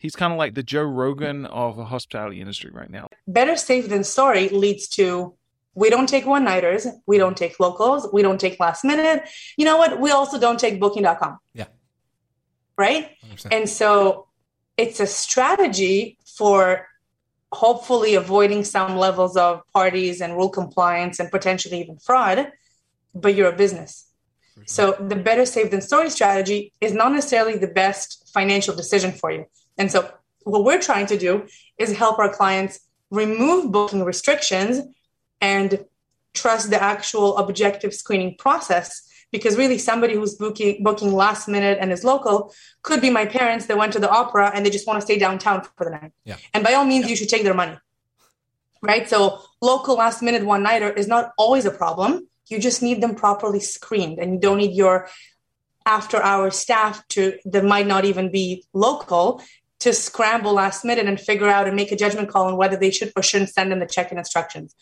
He's kind of like the Joe Rogan of the hospitality industry right now. Better safe than sorry leads to, we don't take one-nighters, we don't take locals, we don't take last minute. You know what? We also don't take booking.com. Yeah. Right? 100%. And so it's a strategy for hopefully avoiding some levels of parties and rule compliance and potentially even fraud, but you're a business. So the better safe than sorry strategy is not necessarily the best financial decision for you. And so what we're trying to do is help our clients remove booking restrictions and trust the actual objective screening process, because really somebody who's booking last minute and is local could be my parents that went to the opera and they just want to stay downtown for the night. Yeah. And by all means, you should take their money, right? So local last minute one-nighter is not always a problem. You just need them properly screened, and you don't need your after-hour staff that might not even be local to scramble last minute and figure out and make a judgment call on whether they should or shouldn't send them the check-in instructions.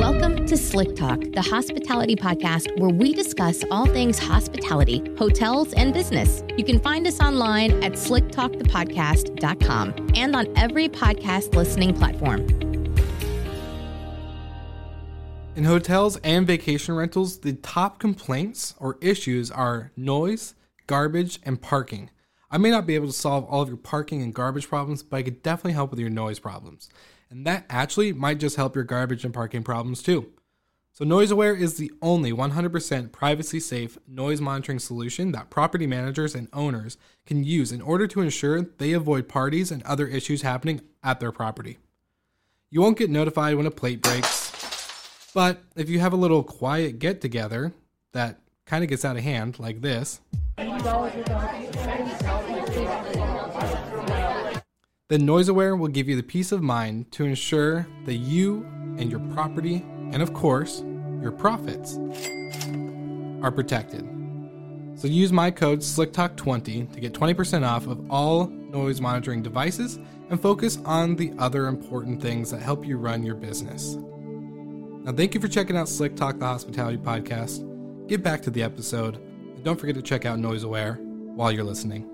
Welcome to Slick Talk, the hospitality podcast where we discuss all things hospitality, hotels, and business. You can find us online at slicktalkthepodcast.com and on every podcast listening platform. In hotels and vacation rentals, the top complaints or issues are noise, garbage, and parking. I may not be able to solve all of your parking and garbage problems, but I could definitely help with your noise problems. And that actually might just help your garbage and parking problems too. So NoiseAware is the only 100% privacy-safe noise monitoring solution that property managers and owners can use in order to ensure they avoid parties and other issues happening at their property. You won't get notified when a plate breaks, but if you have a little quiet get-together that kind of gets out of hand, like this, then NoiseAware will give you the peace of mind to ensure that you and your property, and of course, your profits, are protected. So use my code SLICKTALK20 to get 20% off of all noise monitoring devices and focus on the other important things that help you run your business. Now, thank you for checking out Slick Talk, the hospitality podcast. Get back to the episode. And don't forget to check out NoiseAware while you're listening.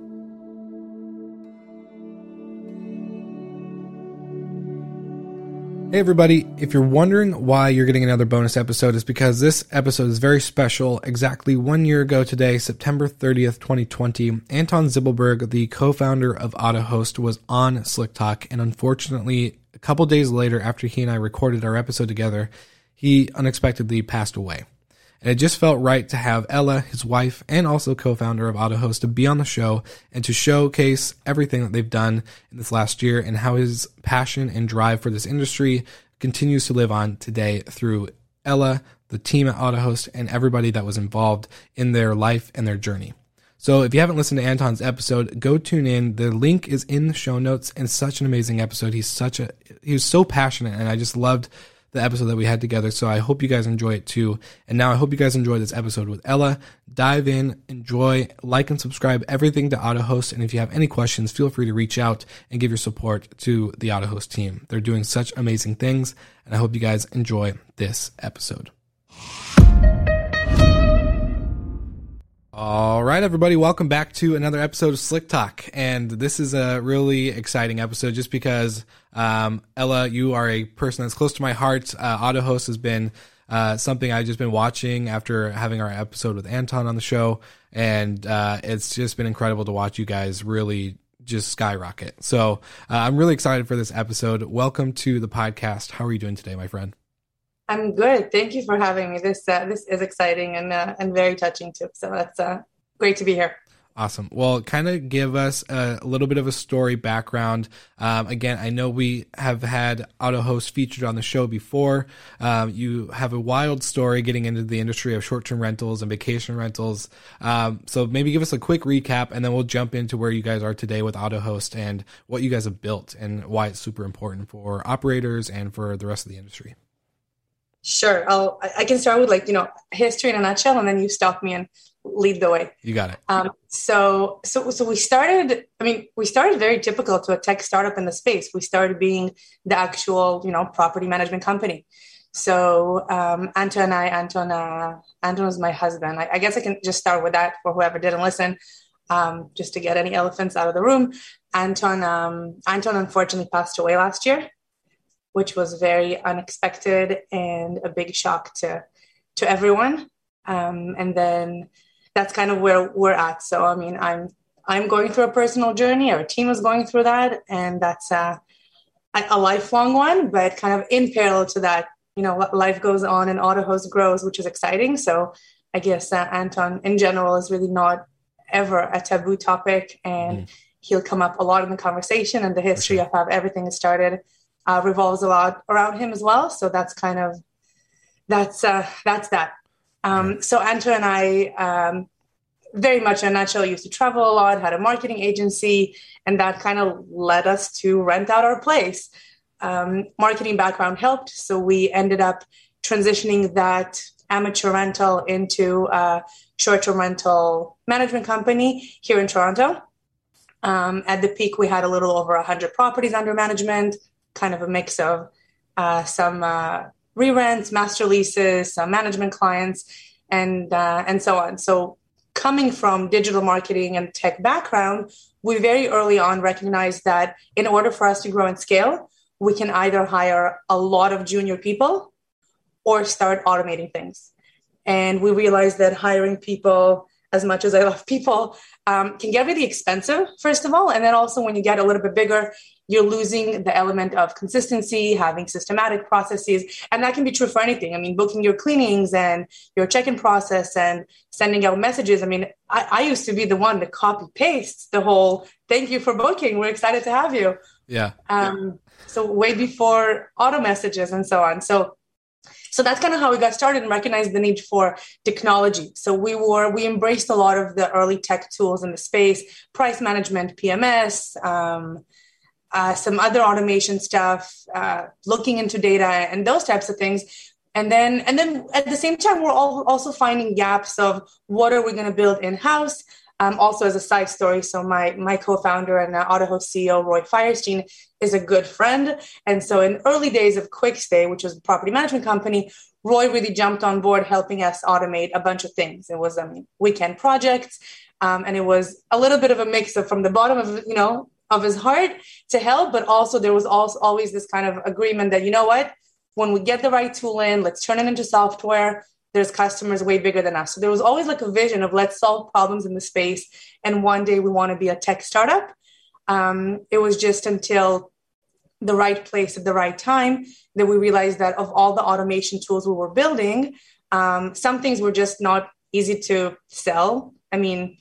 Hey, everybody. If you're wondering why you're getting another bonus episode, it's because this episode is very special. Exactly 1 year ago today, September 30th, 2020, Anton Zibelberg, the co-founder of AutoHost, was on Slick Talk. And unfortunately, a couple days later, after he and I recorded our episode together, he unexpectedly passed away. And it just felt right to have Ella, his wife, and also co-founder of AutoHost, to be on the show and to showcase everything that they've done in this last year and how his passion and drive for this industry continues to live on today through Ella, the team at AutoHost, and everybody that was involved in their life and their journey. So if you haven't listened to Anton's episode, go tune in. The link is in the show notes, and such an amazing episode. He was so passionate, and I just loved the episode that we had together. So I hope you guys enjoy it too. And now I hope you guys enjoy this episode with Ella. Dive in, enjoy, like, and subscribe everything to AutoHost. And if you have any questions, feel free to reach out and give your support to the AutoHost team. They're doing such amazing things, and I hope you guys enjoy this episode. All right, everybody, welcome back to another episode of Slick Talk. And this is a really exciting episode just because, Ella, you are a person that's close to my heart. AutoHost has been something I've just been watching after having our episode with Anton on the show. And it's just been incredible to watch you guys really just skyrocket. So I'm really excited for this episode. Welcome to the podcast. How are you doing today, my friend? I'm good. Thank you for having me. This is exciting and very touching too. So that's great to be here. Awesome. Well, kind of give us a little bit of a story background. Again, I know we have had AutoHost featured on the show before. You have a wild story getting into the industry of short-term rentals and vacation rentals. So maybe give us a quick recap, and then we'll jump into where you guys are today with AutoHost and what you guys have built and why it's super important for operators and for the rest of the industry. Sure. I can start with history in a nutshell, and then you stop me and lead the way. You got it. So we started very typical to a tech startup in the space. We started being the actual, property management company. So, Anton was my husband. I guess I can just start with that for whoever didn't listen. just to get any elephants out of the room. Anton unfortunately passed away last year, which was very unexpected and a big shock to everyone. And then that's kind of where we're at. So, I mean, I'm going through a personal journey. Our team is going through that. And that's a lifelong one, but kind of in parallel to that, you know, life goes on and AutoHost grows, which is exciting. So I guess Anton in general is really not ever a taboo topic, and he'll come up a lot in the conversation, and the history of how everything has started revolves a lot around him as well. So that's kind of, that's that. So Anton and I, very much in a nutshell, used to travel a lot, had a marketing agency, and that kind of led us to rent out our place. Marketing background helped, so we ended up transitioning that amateur rental into a short-term rental management company here in Toronto. At the peak, we had a little over 100 properties under management, kind of a mix of some re-rents, master leases, some management clients, and so on. So coming from digital marketing and tech background, we very early on recognized that in order for us to grow and scale, we can either hire a lot of junior people or start automating things. And we realized that hiring people, as much as I love people, can get really expensive, first of all. And then also when you get a little bit bigger, you're losing the element of consistency, having systematic processes. And that can be true for anything. I mean, booking your cleanings and your check-in process and sending out messages. I mean, I used to be the one that copy pastes the whole, thank you for booking, we're excited to have you. Yeah. So way before auto messages and so on. So that's kind of how we got started and recognized the need for technology. So we embraced a lot of the early tech tools in the space, price management, PMS, some other automation stuff, looking into data and those types of things. And then at the same time, we're also finding gaps of what are we going to build in-house. Also as a side story, so my co-founder and AutoHost CEO, Roy Firestein, is a good friend. And so in early days of QuickStay, which was a property management company, Roy really jumped on board helping us automate a bunch of things. It was weekend projects, and it was a little bit of a mix of from the bottom of, you know, of his heart to help, but also there was also always this kind of agreement that, you know what, when we get the right tool in, let's turn it into software. There's customers way bigger than us. So there was always like a vision of let's solve problems in the space. And one day we want to be a tech startup. It was just until the right place at the right time that we realized that of all the automation tools we were building, some things were just not easy to sell. I mean,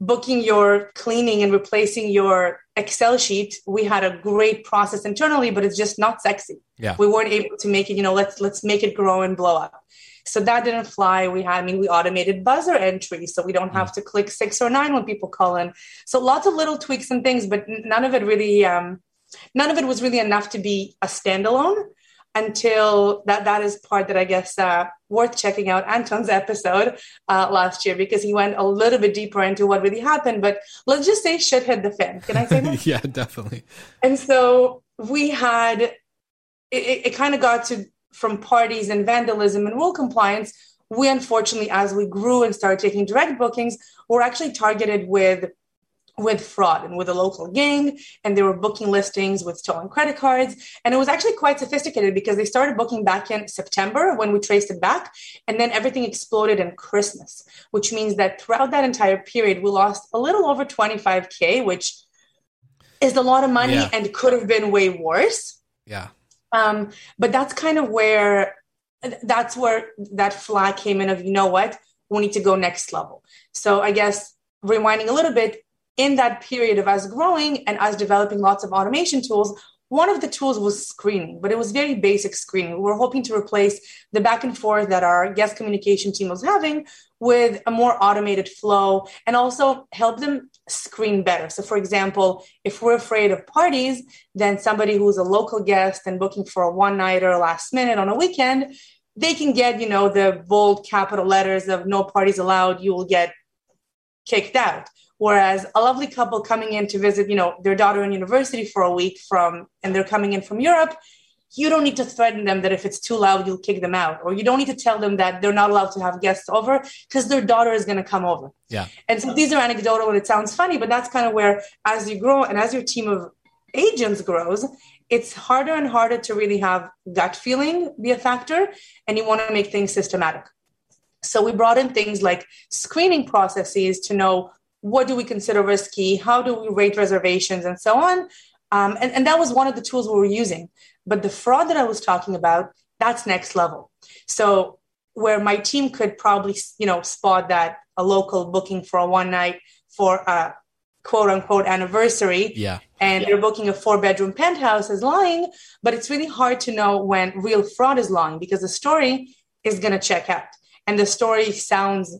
booking your cleaning and replacing your Excel sheet, we had a great process internally, but it's just not sexy. Yeah. We weren't able to make it, you know, let's make it grow and blow up. So that didn't fly. We automated buzzer entry, so we don't have to click 6 or 9 when people call in. So lots of little tweaks and things, but none of it was really enough to be a standalone until that is part that I guess worth checking out Anton's episode last year, because he went a little bit deeper into what really happened, but let's just say shit hit the fan. Can I say that? Yeah, definitely. And so we had, it kind of got to, from parties and vandalism and rule compliance, we unfortunately, as we grew and started taking direct bookings, were actually targeted with fraud and with a local gang. And they were booking listings with stolen credit cards. And it was actually quite sophisticated because they started booking back in September when we traced it back. And then everything exploded in Christmas, which means that throughout that entire period, we lost a little over 25K, which is a lot of money and could have been way worse. Yeah. But that's kind of where that flag came in of, you know what, we need to go next level. So I guess rewinding a little bit, in that period of us growing and us developing lots of automation tools, one of the tools was screening, but it was very basic screening. We were hoping to replace the back and forth that our guest communication team was having with a more automated flow and also help them screen better. So for example, if we're afraid of parties, then somebody who's a local guest and booking for a one-nighter last minute on a weekend, they can get, you know, the bold capital letters of no parties allowed, you will get kicked out. Whereas a lovely couple coming in to visit, you know, their daughter in university for a week and they're coming in from Europe, you don't need to threaten them that if it's too loud, you'll kick them out. Or you don't need to tell them that they're not allowed to have guests over because their daughter is going to come over. Yeah. And so these are anecdotal and it sounds funny, but that's kind of where as you grow and as your team of agents grows, it's harder and harder to really have gut feeling be a factor, and you want to make things systematic. So we brought in things like screening processes to know what do we consider risky, how do we rate reservations, and so on. And that was one of the tools we were using. But the fraud that I was talking about, that's next level. So where my team could probably, you know, spot that a local booking for a one night for a quote unquote anniversary, and they're booking a 4-bedroom penthouse is lying, but it's really hard to know when real fraud is lying because the story is going to check out and the story sounds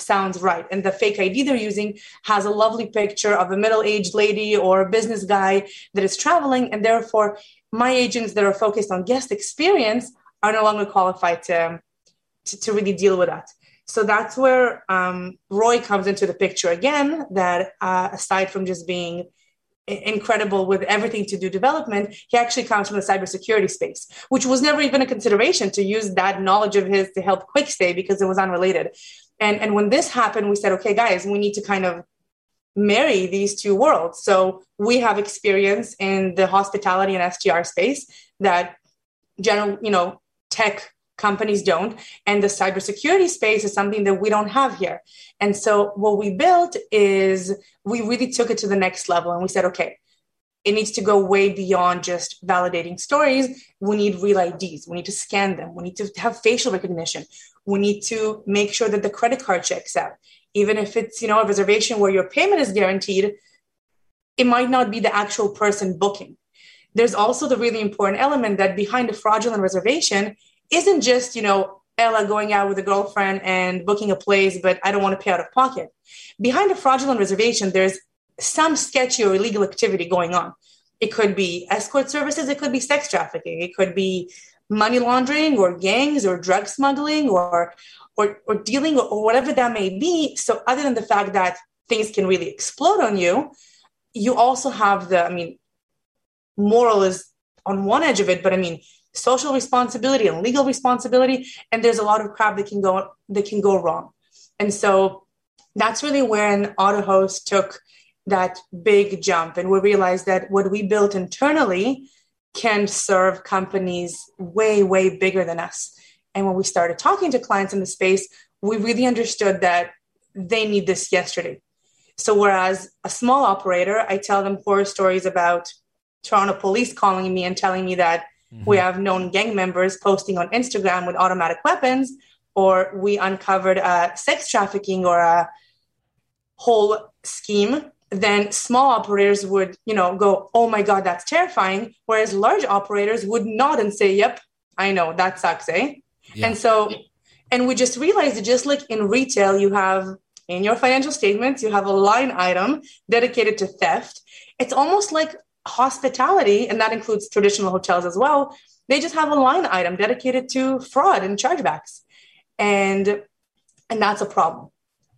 right. And the fake ID they're using has a lovely picture of a middle-aged lady or a business guy that is traveling. And therefore, my agents that are focused on guest experience are no longer qualified to really deal with that. So that's where Roy comes into the picture again, that aside from just being incredible with everything to do development, he actually comes from the cybersecurity space, which was never even a consideration to use that knowledge of his to help QuickStay because it was unrelated. And when this happened, we said, okay, guys, we need to kind of marry these two worlds. So we have experience in the hospitality and STR space that general, you know, tech companies don't. And the cybersecurity space is something that we don't have here. And so what we built is we really took it to the next level. And we said, okay, it needs to go way beyond just validating stories. We need real IDs. We need to scan them. We need to have facial recognition. We need to make sure that the credit card checks out. Even if it's, you know, a reservation where your payment is guaranteed, it might not be the actual person booking. There's also the really important element that behind a fraudulent reservation isn't just, you know, Ella going out with a girlfriend and booking a place, but I don't want to pay out of pocket. Behind a fraudulent reservation, there's some sketchy or illegal activity going on. It could be escort services. It could be sex trafficking. It could be money laundering or gangs or drug smuggling or dealing or whatever that may be. So other than the fact that things can really explode on you, you also have the, I mean, moral is on one edge of it, but I mean, social responsibility and legal responsibility. And there's a lot of crap that can go wrong. And so that's really when AutoHost took that big jump. And we realized that what we built internally can serve companies way, way bigger than us. And when we started talking to clients in the space, we really understood that they need this yesterday. So whereas a small operator, I tell them horror stories about Toronto police calling me and telling me that we have known gang members posting on Instagram with automatic weapons, or we uncovered sex trafficking or a whole scheme, then small operators would, you know, go, oh my God, that's terrifying. Whereas large operators would nod and say, yep, I know, that sucks, eh? Yeah. And so, and we just realized that just like in retail, you have in your financial statements, you have a line item dedicated to theft. It's almost like hospitality, and that includes traditional hotels as well. They just have a line item dedicated to fraud and chargebacks. And that's a problem.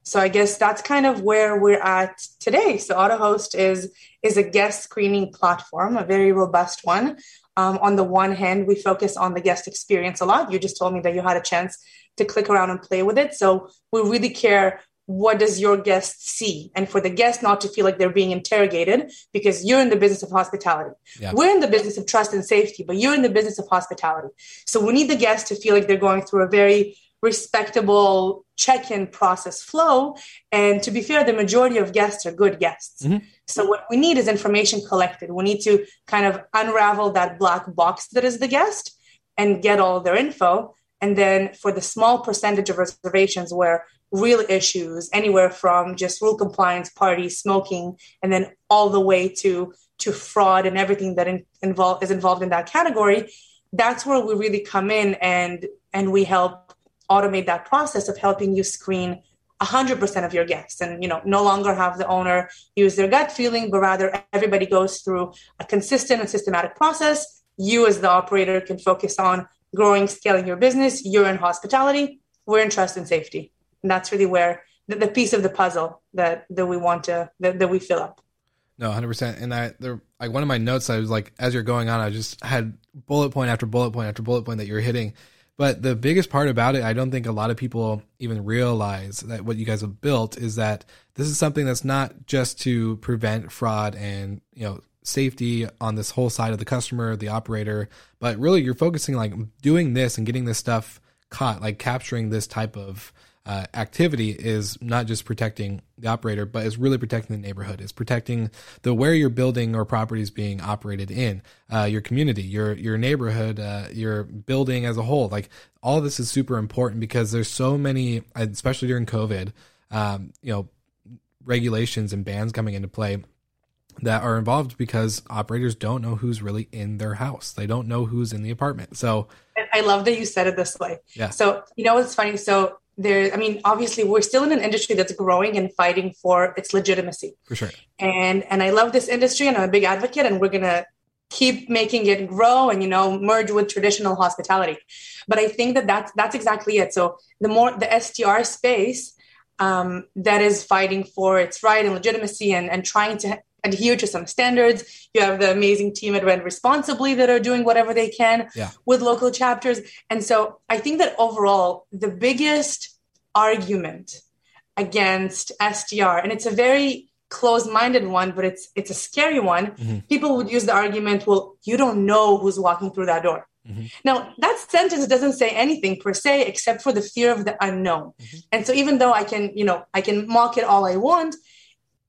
So I guess that's kind of where we're at today. So AutoHost is a guest screening platform, a very robust one. On the one hand, we focus on the guest experience a lot. You just told me that you had a chance to click around and play with it. So we really care, what does your guest see? And for the guest not to feel like they're being interrogated, because you're in the business of hospitality. Yeah. We're in the business of trust and safety, but you're in the business of hospitality. So we need the guest to feel like they're going through a very respectable check-in process flow. And to be fair, the majority of guests are good guests. Mm-hmm. So what we need is information collected. We need to kind of unravel that black box that is the guest and get all their info. And then for the small percentage of reservations where real issues, anywhere from just rule compliance, parties, smoking, and then all the way to fraud and everything that is involved in that category, that's where we really come in and we help automate that process of helping you screen 100% of your guests and, you know, no longer have the owner use their gut feeling, but rather everybody goes through a consistent and systematic process. You as the operator can focus on growing, scaling your business. You're in hospitality. We're in trust and safety. And that's really where the piece of the puzzle that we want to, that we fill up. No, 100%. And like one of my notes, I was like, as you're going on, I just had bullet point after bullet point after bullet point that you're hitting. But the biggest part about it, I don't think a lot of people even realize that what you guys have built is that this is something that's not just to prevent fraud and, you know, safety on this whole side of the customer, the operator, but really you're focusing like doing this and getting this stuff caught, like capturing this type of activity is not just protecting the operator, but it's really protecting the neighborhood. It's protecting the where your building or property is being operated in, your community, your neighborhood, your building as a whole. Like all this is super important because there's so many, especially during COVID, you know, regulations and bans coming into play that are involved because operators don't know who's really in their house. They don't know who's in the apartment. So I love that you said it this way. Yeah. So, you know, what's funny. So there, I mean, obviously we're still in an industry that's growing and fighting for its legitimacy. For sure. And I love this industry and I'm a big advocate and we're going to keep making it grow and, you know, merge with traditional hospitality. But I think that that's exactly it. So the more the STR space that is fighting for its right and legitimacy and trying to adhere to some standards. You have the amazing team at RentResponsibly that are doing whatever they can with local chapters. And so I think that overall, the biggest argument against STR, and it's a very closed-minded one, but it's a scary one. Mm-hmm. People would use the argument, well, you don't know who's walking through that door. Mm-hmm. Now, that sentence doesn't say anything per se, except for the fear of the unknown. Mm-hmm. And so even though I can mock it all I want,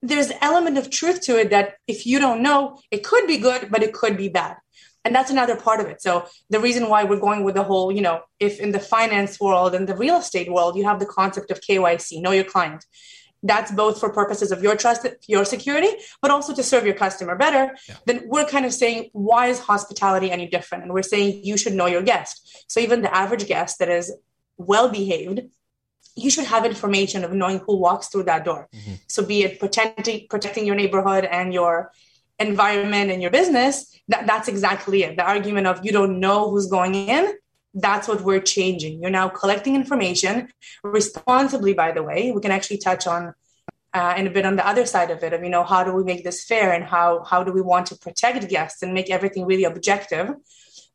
there's an element of truth to it that if you don't know, it could be good, but it could be bad. And that's another part of it. So the reason why we're going with the whole, you know, if in the finance world and the real estate world, you have the concept of KYC, know your client. That's both for purposes of your trust, your security, but also to serve your customer better. Yeah. Then we're kind of saying, why is hospitality any different? And we're saying you should know your guest. So even the average guest that is well-behaved, you should have information of knowing who walks through that door. Mm-hmm. So be it protecting your neighborhood and your environment and your business, that's exactly it. The argument of you don't know who's going in, that's what we're changing. You're now collecting information responsibly, by the way. We can actually touch on and a bit on the other side of it, of, you know, how do we make this fair and how do we want to protect guests and make everything really objective?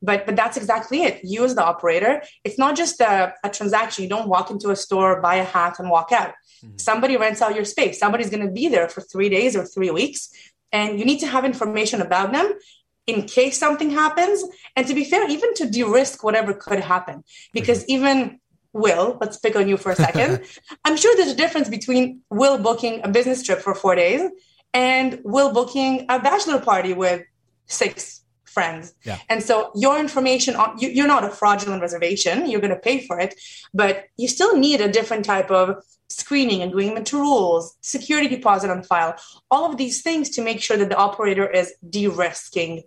But that's exactly it. You as the operator, it's not just a transaction. You don't walk into a store, buy a hat and walk out. Mm-hmm. Somebody rents out your space. Somebody's going to be there for 3 days or 3 weeks. And you need to have information about them in case something happens. And to be fair, even to de-risk whatever could happen. Because even Will, let's pick on you for a second. I'm sure there's a difference between Will booking a business trip for 4 days and Will booking a bachelor party with 6 friends. Yeah. And so your information on you're not a fraudulent reservation, you're going to pay for it, but you still need a different type of screening, agreement to rules, security deposit on file, all of these things to make sure that the operator is de-risking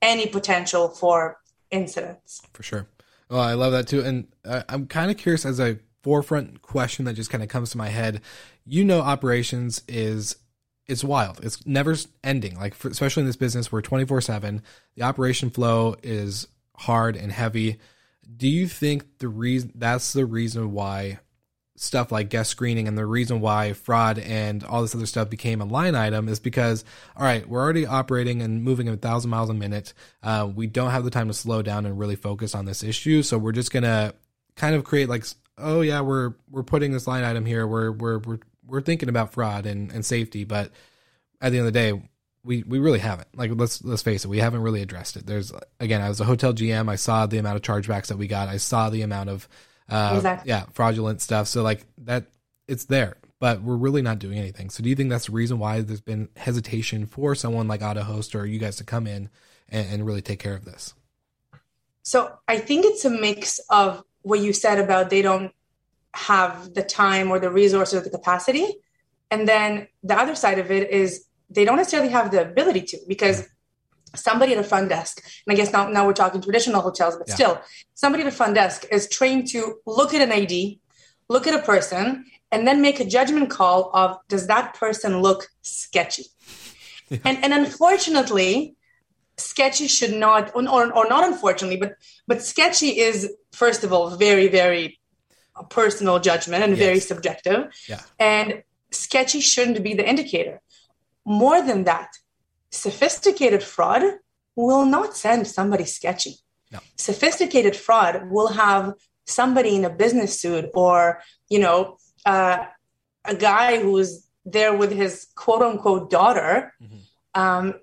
any potential for incidents. For sure. Well, I love that too. And I'm kind of curious as a forefront question that just kind of comes to my head, you know, operations is it's wild. It's never ending. Like especially in this business, we're 24/7. The operation flow is hard and heavy. Do you think that's the reason why stuff like guest screening and the reason why fraud and all this other stuff became a line item is because, all right, we're already operating and moving at 1,000 miles a minute. We don't have the time to slow down and really focus on this issue. So we're just going to kind of create like, oh yeah, we're putting this line item here. We're thinking about fraud and safety, but at the end of the day, we really haven't. Like, let's face it, we haven't really addressed it. There's, again, I was a hotel GM. I saw the amount of chargebacks that we got. I saw the amount of, exactly. Fraudulent stuff. So like that, it's there, but we're really not doing anything. So do you think that's the reason why there's been hesitation for someone like AutoHost or you guys to come in and really take care of this? So I think it's a mix of what you said about they don't have the time or the resources or the capacity. And then the other side of it is they don't necessarily have the ability to, because somebody at a front desk, and I guess now we're talking traditional hotels, but still somebody at a front desk is trained to look at an ID, look at a person, and then make a judgment call of, does that person look sketchy? Yeah. And unfortunately, sketchy should not, or not unfortunately, but sketchy is, first of all, very, very a personal judgment and very subjective. And sketchy shouldn't be the indicator. More than that, Sophisticated fraud will not send somebody sketchy. No. Sophisticated fraud will have somebody in a business suit or, a guy who's there with his quote unquote daughter,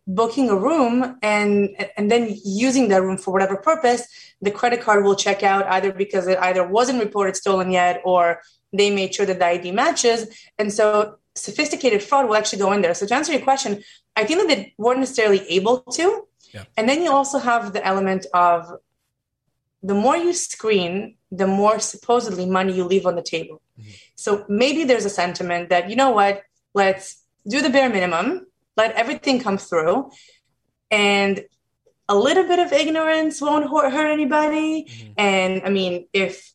booking a room and then using that room for whatever purpose. The credit card will check out either because it either wasn't reported stolen yet, or they made sure that the ID matches. And so sophisticated fraud will actually go in there. So to answer your question, I think that they weren't necessarily able to. Yeah. And then you also have the element of the more you screen, the more supposedly money you leave on the table. Mm-hmm. So maybe there's a sentiment that, you know what, let's do the bare minimum, let everything come through, and a little bit of ignorance won't hurt anybody. Mm-hmm. And I mean, if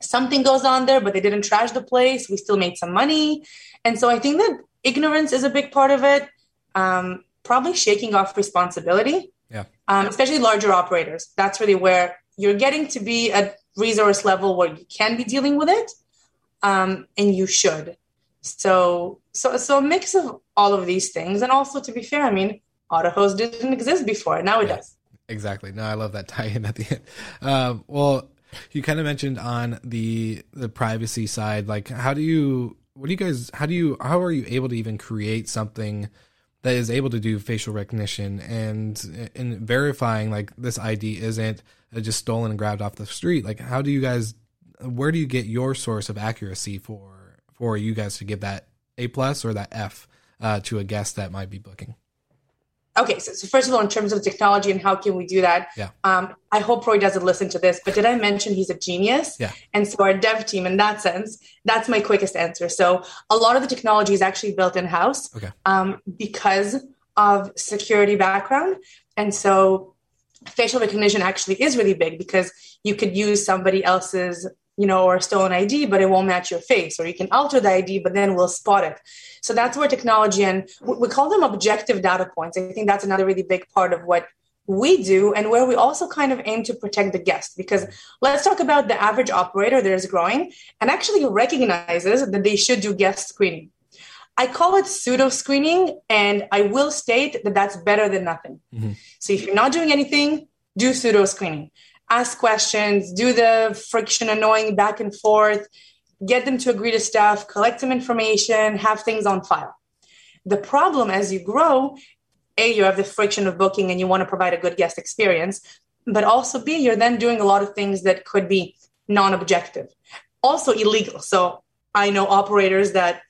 something goes on there, but they didn't trash the place, we still made some money. And so I think that ignorance is a big part of it. Probably shaking off responsibility, especially larger operators. That's really where you're getting to be at resource level where you can be dealing with it, and you should. So a mix of all of these things. And also, to be fair, I mean, AutoHost didn't exist before. Now it does. Exactly. No, I love that tie-in at the end. Well, you kind of mentioned on the privacy side, like how are you able to even create something that is able to do facial recognition and verifying like this ID isn't just stolen and grabbed off the street? Like, how do you guys, where do you get your source of accuracy for you guys to give that A+ or that F to a guest that might be booking? Okay. So first of all, in terms of technology and how can we do that? Yeah. I hope Roy doesn't listen to this, but did I mention he's a genius? Yeah. And so our dev team, in that sense, that's my quickest answer. So a lot of the technology is actually built in-house, because of security background. And so facial recognition actually is really big, because you could use somebody else's, or stolen ID, but it won't match your face, or you can alter the ID, but then we'll spot it. So that's where technology, and we call them objective data points. I think that's another really big part of what we do, and where we also kind of aim to protect the guest, because let's talk about the average operator that is growing and actually recognizes that they should do guest screening. I call it pseudo screening, and I will state that that's better than nothing. Mm-hmm. So if you're not doing anything, do pseudo screening. Ask questions, do the friction, annoying back and forth, get them to agree to stuff, collect some information, have things on file. The problem as you grow, A, you have the friction of booking and you want to provide a good guest experience, but also B, you're then doing a lot of things that could be non-objective, also illegal. So I know operators that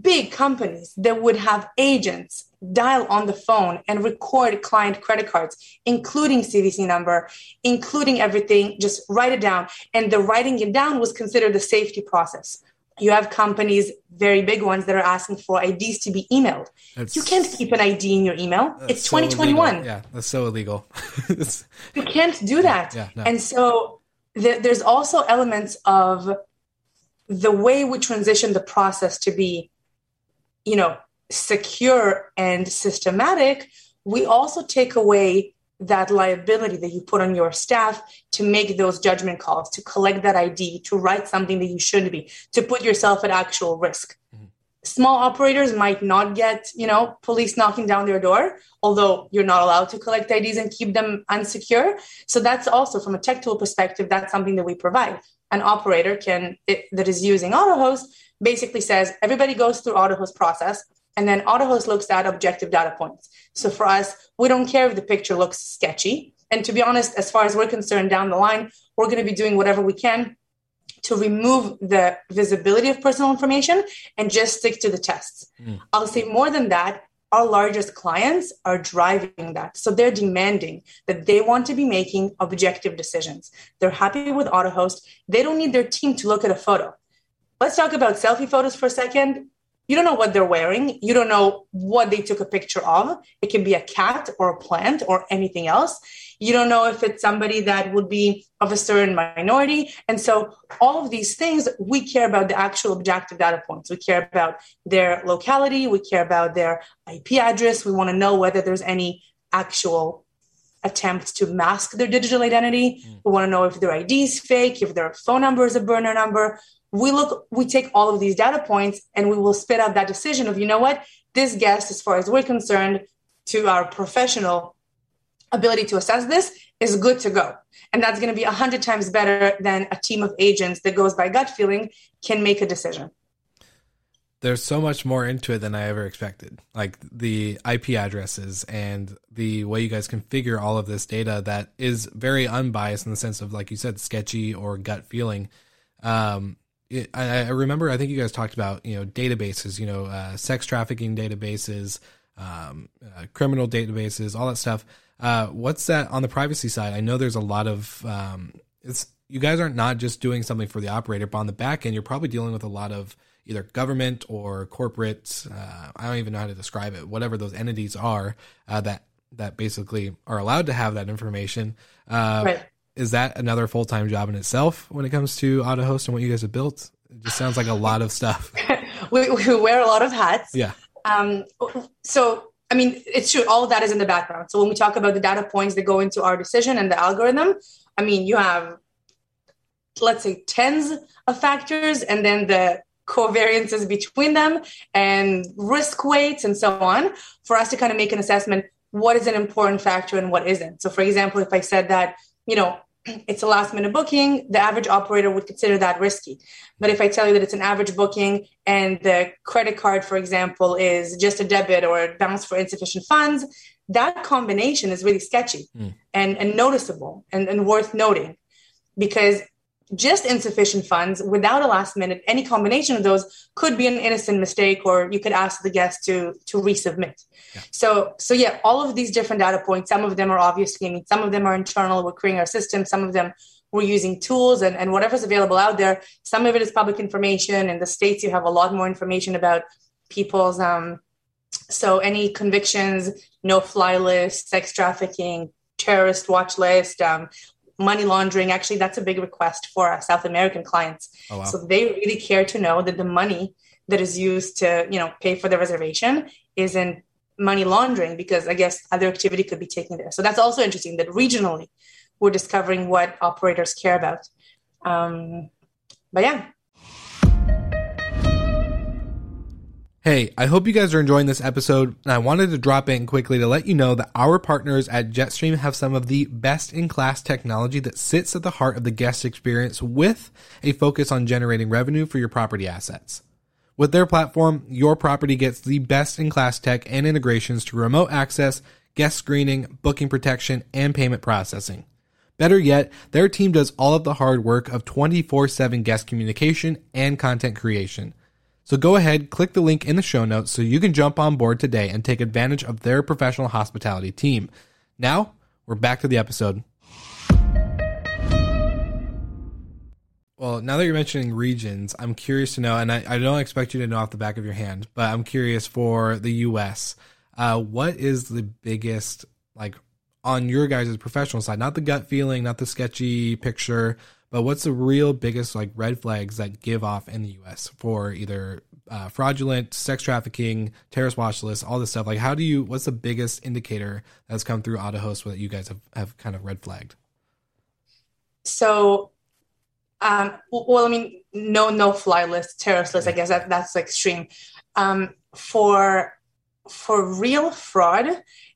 big companies that would have agents dial on the phone and record client credit cards, including CVC number, including everything, just write it down. And the writing it down was considered the safety process. You have companies, very big ones, that are asking for IDs to be emailed. You can't keep an ID in your email. It's 2021. So yeah, that's so illegal. You can't do that. Yeah, no. And so there's also elements of the way we transition the process to be, secure and systematic. We also take away that liability that you put on your staff to make those judgment calls, to collect that ID, to write something that you shouldn't be, to put yourself at actual risk. Mm-hmm. Small operators might not get, police knocking down their door, although you're not allowed to collect IDs and keep them unsecure. So that's also, from a tech tool perspective, that's something that we provide. An operator that is using AutoHost basically says, everybody goes through AutoHost process, and then AutoHost looks at objective data points. So for us, we don't care if the picture looks sketchy. And to be honest, as far as we're concerned, down the line, we're going to be doing whatever we can to remove the visibility of personal information and just stick to the tests. Mm. I'll say more than that. Our largest clients are driving that. So they're demanding that they want to be making objective decisions. They're happy with AutoHost. They don't need their team to look at a photo. Let's talk about selfie photos for a second. You don't know what they're wearing. You don't know what they took a picture of. It can be a cat or a plant or anything else. You don't know if it's somebody that would be of a certain minority. And so all of these things, we care about the actual objective data points. We care about their locality. We care about their IP address. We want to know whether there's any actual attempts to mask their digital identity. Mm. We want to know if their ID is fake, if their phone number is a burner number. We take all of these data points and we will spit out that decision of, this guest, as far as we're concerned, to our professional ability to assess this is good to go. And that's going to be 100 times better than a team of agents that goes by gut feeling can make a decision. There's so much more into it than I ever expected. Like the IP addresses and the way you guys configure all of this data that is very unbiased in the sense of, like you said, sketchy or gut feeling. I remember, I think you guys talked about, databases, sex trafficking databases, criminal databases, all that stuff. What's that on the privacy side? I know there's a lot of, you guys aren't not just doing something for the operator, but on the back end, you're probably dealing with a lot of either government or corporate. I don't even know how to describe it, whatever those entities are, that basically are allowed to have that information. Right. Is that another full-time job in itself when it comes to AutoHost and what you guys have built? It just sounds like a lot of stuff. We wear a lot of hats. Yeah. It's true. All of that is in the background. So when we talk about the data points that go into our decision and the algorithm, you have, let's say, tens of factors and then the covariances between them and risk weights and so on for us to kind of make an assessment. What is an important factor and what isn't? So for example, if I said that, it's a last minute booking, the average operator would consider that risky. But if I tell you that it's an average booking and the credit card, for example, is just a debit or a bounce for insufficient funds, that combination is really sketchy and noticeable and worth noting, because just insufficient funds without a last minute, any combination of those could be an innocent mistake, or you could ask the guest to resubmit. Yeah. So all of these different data points, some of them are obviously, some of them are internal, we're creating our system. Some of them we're using tools and whatever's available out there. Some of it is public information. In the States, you have a lot more information about people's, any convictions, no-fly list, sex trafficking, terrorist watch list, money laundering. Actually, that's a big request for our South American clients. Oh, wow. So they really care to know that the money that is used to, pay for the reservation is in money laundering, because I guess other activity could be taken there. So that's also interesting that regionally we're discovering what operators care about. Hey, I hope you guys are enjoying this episode, and I wanted to drop in quickly to let you know that our partners at Jetstream have some of the best-in-class technology that sits at the heart of the guest experience with a focus on generating revenue for your property assets. With their platform, your property gets the best-in-class tech and integrations to remote access, guest screening, booking protection, and payment processing. Better yet, their team does all of the hard work of 24/7 guest communication and content creation. So go ahead, click the link in the show notes so you can jump on board today and take advantage of their professional hospitality team. Now, we're back to the episode. Well, now that you're mentioning regions, I'm curious to know, and I don't expect you to know off the back of your hand, but I'm curious for the U.S., what is the biggest, on your guys' professional side, not the gut feeling, not the sketchy picture, but what's the real biggest red flags that give off in the U.S. for either fraudulent, sex trafficking, terrorist watch lists, all this stuff? What's the biggest indicator that's come through AutoHost that you guys have kind of red flagged? So, no-fly list, terrorist list, I guess that's extreme. For real fraud,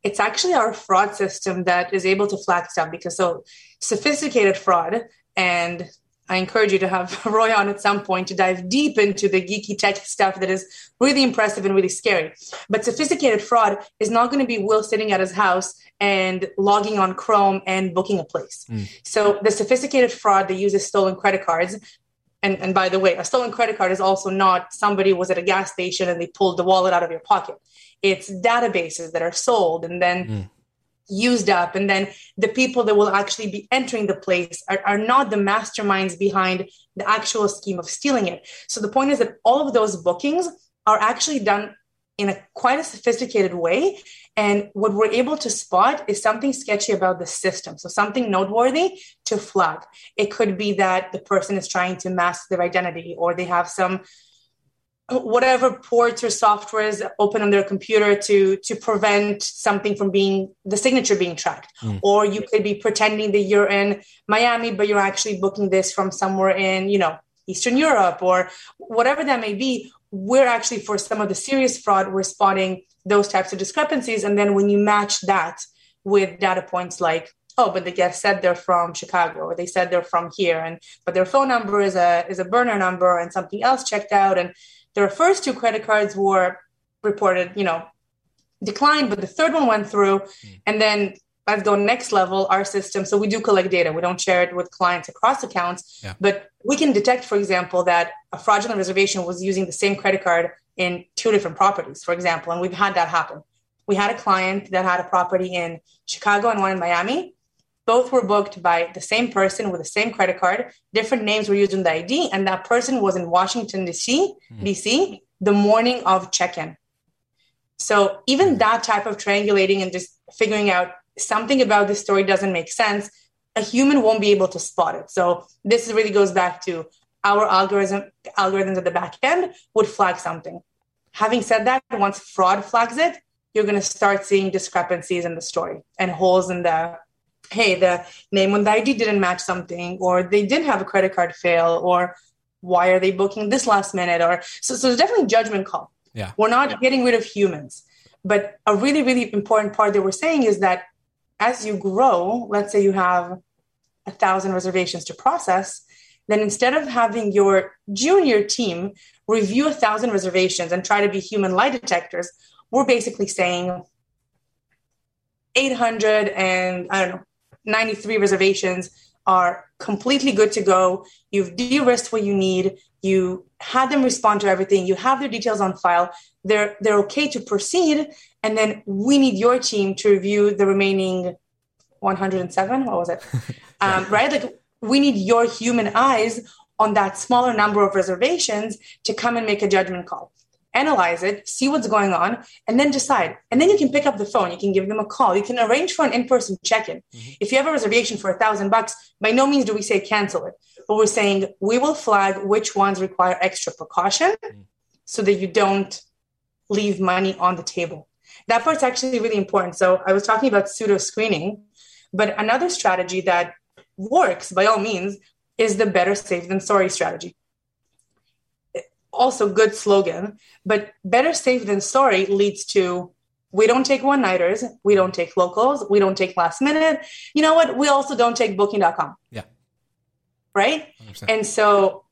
it's actually our fraud system that is able to flag stuff, because so sophisticated fraud, and I encourage you to have Roy on at some point to dive deep into the geeky tech stuff that is really impressive and really scary. But sophisticated fraud is not going to be Will sitting at his house and logging on Chrome and booking a place. So the sophisticated fraud that uses stolen credit cards, and by the way, a stolen credit card is also not somebody was at a gas station and they pulled the wallet out of your pocket. It's databases that are sold and then used up, and then the people that will actually be entering the place are not the masterminds behind the actual scheme of stealing it. So the point is that all of those bookings are actually done in quite a sophisticated way, and what we're able to spot is something sketchy about the system. So something noteworthy to flag. It could be that the person is trying to mask their identity, or they have some whatever ports or software is open on their computer to prevent something from the signature being tracked. Or you could be pretending that you're in Miami, but you're actually booking this from somewhere in, Eastern Europe, or whatever that may be. we're actually, for some of the serious fraud, we're spotting those types of discrepancies. And then when you match that with data points like, oh, but the guest said they're from Chicago, or they said they're from here, and but their phone number is a burner number, and something else checked out, and their first two credit cards were reported, declined, but the third one went through. And then let's go next level, our system. So we do collect data. We don't share it with clients across accounts, but we can detect, for example, that a fraudulent reservation was using the same credit card in two different properties, for example. And we've had that happen. We had a client that had a property in Chicago and one in Miami. Both were booked by the same person with the same credit card. Different names were used in the ID. And that person was in Washington, D.C., the morning of check-in. So even that type of triangulating and just figuring out something about this story doesn't make sense, a human won't be able to spot it. So this really goes back to our algorithms at the back end would flag something. Having said that, once fraud flags it, you're going to start seeing discrepancies in the story and holes in the, hey, the name on the ID didn't match something, or they did have a credit card fail, or why are they booking this last minute? Or so it's definitely a judgment call. Yeah. We're not getting rid of humans. But a really, really important part that we're saying is that as you grow, let's say you have 1,000 reservations to process, then instead of having your junior team review 1,000 reservations and try to be human lie detectors, we're basically saying 893 reservations are completely good to go. You've de-risked what you need. You had them respond to everything. You have their details on file. They're okay to proceed. And then we need your team to review the remaining 107. What was it? Right? Like, we need your human eyes on that smaller number of reservations to come and make a judgment call. Analyze it, see what's going on, and then decide. And then you can pick up the phone. You can give them a call. You can arrange for an in-person check-in. If you have a reservation for $1,000, by no means do we say cancel it. But we're saying we will flag which ones require extra precaution so that you don't leave money on the table. That part's actually really important. So I was talking about pseudo screening, but another strategy that works by all means is the better safe than sorry strategy. Also good slogan, but better safe than sorry leads to, we don't take one-nighters, we don't take locals, we don't take last minute. You know what? We also don't take booking.com. Yeah. Right? 100%. And so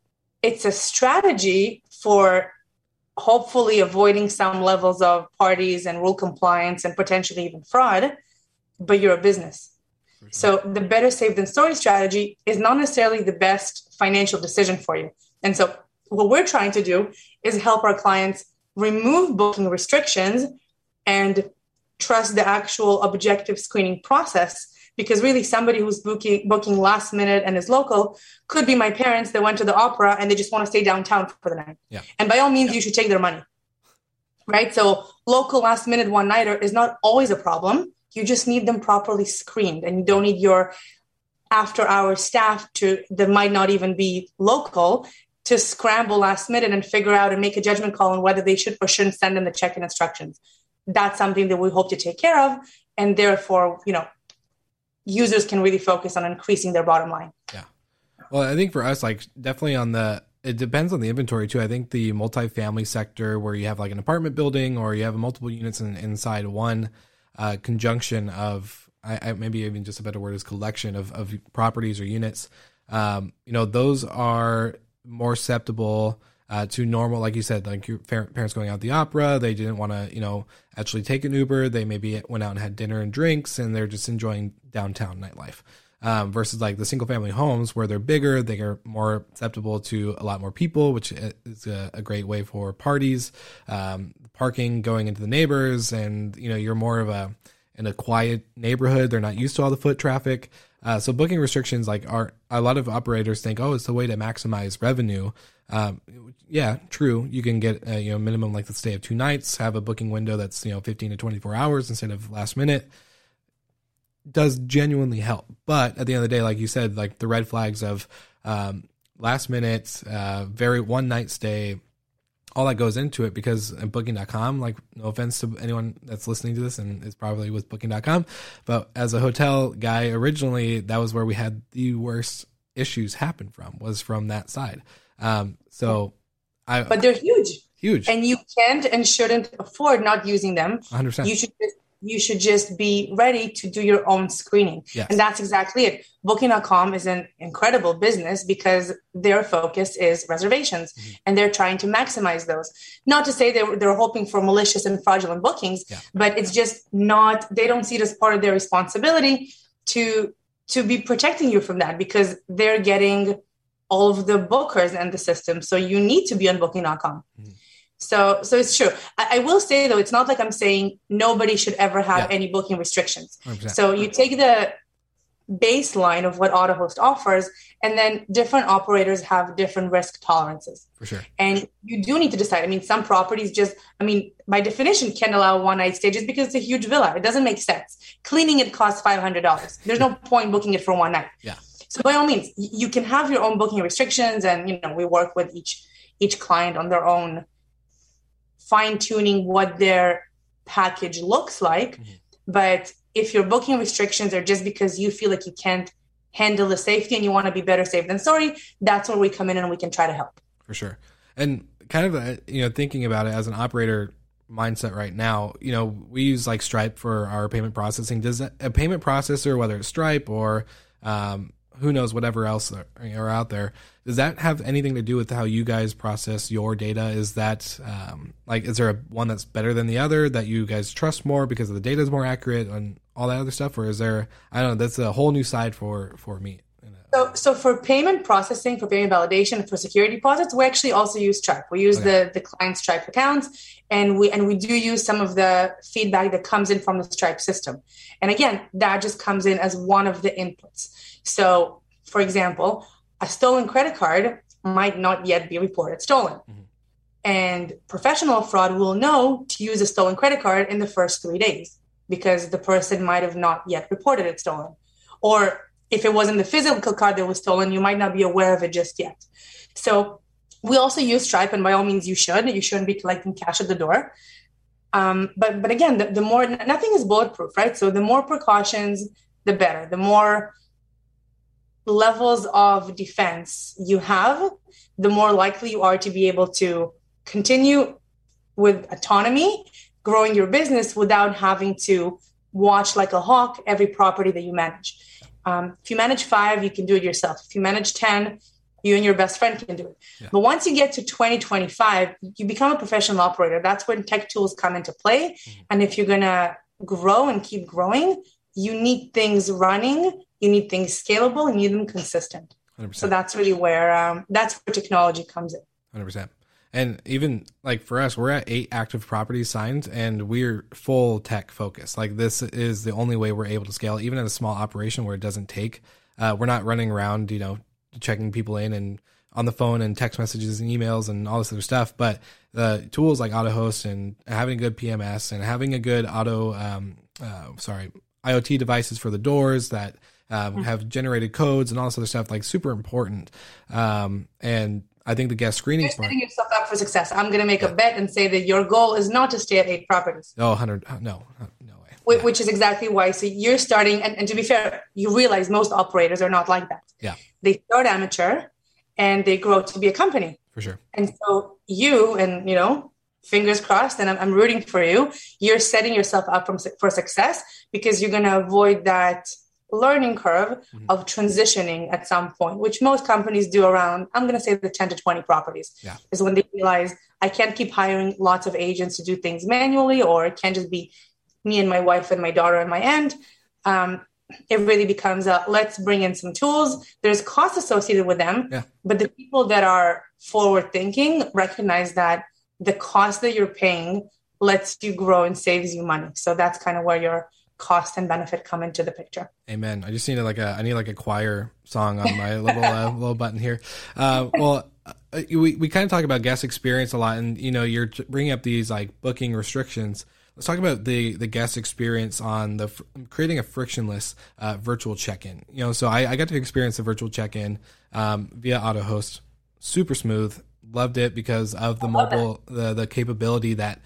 it's a strategy for hopefully avoiding some levels of parties and rule compliance and potentially even fraud, but you're a business. So the better safe than sorry strategy is not necessarily the best financial decision for you. And so what we're trying to do is help our clients remove booking restrictions and trust the actual objective screening process, because really somebody who's booking last minute and is local could be my parents that went to the opera and they just want to stay downtown for the night. Yeah. And by all means, you should take their money, right? So local last minute one-nighter is not always a problem. You just need them properly screened, and you don't need your after-hour staff that might not even be local to scramble last minute and figure out and make a judgment call on whether they should or shouldn't send them the check-in instructions. That's something that we hope to take care of. And therefore, users can really focus on increasing their bottom line. Yeah. Well, I think for us, definitely it depends on the inventory too. I think the multifamily sector, where you have an apartment building or you have multiple units inside one conjunction of, maybe even just a better word is collection of properties or units. Those are more susceptible to normal, like you said, your parents going out to the opera. They didn't want to, actually take an Uber. They maybe went out and had dinner and drinks, and they're just enjoying downtown nightlife. Versus the single family homes, where they're bigger, they are more susceptible to a lot more people, which is a great way for parties, parking going into the neighbors, and you're more of in a quiet neighborhood. They're not used to all the foot traffic. So booking restrictions are a lot of operators think, it's the way to maximize revenue. True. You can get minimum the stay of 2 nights, have a booking window that's 15 to 24 hours instead of last minute. Does genuinely help. But at the end of the day, like you said, the red flags of last minute, very one night stay, all that goes into it, because at booking.com, no offense to anyone that's listening to this and is probably with booking.com, but as a hotel guy, originally, that was where we had the worst issues happen from that side. But they're huge. Huge. And you can't and shouldn't afford not using them. 100%. You should just be ready to do your own screening. Yes. And that's exactly it. Booking.com is an incredible business because their focus is reservations, mm-hmm. and they're trying to maximize those. Not to say they're hoping for malicious and fraudulent bookings, yeah. but it's just not, they don't see it as part of their responsibility to be protecting you from that, because they're getting all of the bookers and the system. So you need to be on booking.com. Mm-hmm. So it's true. I will say, though, it's not like I'm saying nobody should ever have yeah. any booking restrictions. Exactly. So you take the baseline of what AutoHost offers, and then different operators have different risk tolerances. For sure. And you do need to decide. I mean, some properties just, I mean, by definition, can't allow one-night stays just because it's a huge villa. It doesn't make sense. Cleaning it costs $500. There's no point booking it for one night. Yeah. So by all means, you can have your own booking restrictions, and, you know, we work with each client on their own, fine-tuning what their package looks like. Mm-hmm. But if your booking restrictions are just because you feel like you can't handle the safety and you want to be better safe than sorry, that's where we come in and we can try to help. For sure. And kind of, thinking about it as an operator mindset right now, you know, we use like Stripe for our payment processing. Does a payment processor, whether it's Stripe or who knows, whatever else are out there, does that have anything to do with how you guys process your data? Is that is there one that's better than the other that you guys trust more because the data is more accurate and all that other stuff? Or is there, I don't know, that's a whole new side for me. So for payment processing, for payment validation, for security deposits, we actually also use Stripe. We use the client's Stripe accounts, and we do use some of the feedback that comes in from the Stripe system. And again, that just comes in as one of the inputs. So, for example, a stolen credit card might not yet be reported stolen. Mm-hmm. And professional fraud will know to use a stolen credit card in the first 3 days because the person might have not yet reported it stolen. Or if it wasn't the physical card that was stolen, you might not be aware of it just yet. So we also use Stripe, and by all means you should. You shouldn't be collecting cash at the door. But again, the more, nothing is bulletproof, right? So the more precautions, the better. The more levels of defense you have, the more likely you are to be able to continue with autonomy, growing your business without having to watch like a hawk every property that you manage. If you manage 5, you can do it yourself. If you manage 10, you and your best friend can do it. Yeah. But once you get to 20, 25, you become a professional operator. That's when tech tools come into play. Mm-hmm. And if you're going to grow and keep growing, you need things running, you need things scalable, and you need them consistent. 100%. So that's really where technology comes in. 100%. And even like for us, we're at 8 active properties signed, and we're full tech focused. Like this is the only way we're able to scale, even in a small operation where it doesn't take. We're not running around, checking people in and on the phone and text messages and emails and all this other stuff. But the tools like AutoHost and having a good PMS and having a good IoT devices for the doors that have generated codes and all this other stuff, like super important. And I think the guest screening part. You're setting yourself up for success. I'm going to make a bet and say that your goal is not to stay at 8 properties. Oh, 100. No way. Which is exactly why. So you're starting, and to be fair, you realize most operators are not like that. Yeah. They start amateur and they grow to be a company. For sure. And so you, and fingers crossed, and I'm rooting for you, you're setting yourself up for success because you're going to avoid that learning curve of transitioning at some point, which most companies do around, I'm going to say, the 10 to 20 properties is when they realize I can't keep hiring lots of agents to do things manually, or it can't just be me and my wife and my daughter and my aunt. It really becomes let's bring in some tools. There's costs associated with them, but the people that are forward thinking recognize that the cost that you're paying lets you grow and saves you money. So that's kind of where you're cost and benefit come into the picture. Amen. I just need a choir song on my little button here. We kind of talk about guest experience a lot, and you're bringing up these like booking restrictions. Let's talk about the guest experience on the creating a frictionless virtual check-in. So I got to experience the virtual check-in via AutoHost. Super smooth. Loved it because of the mobile the capability that.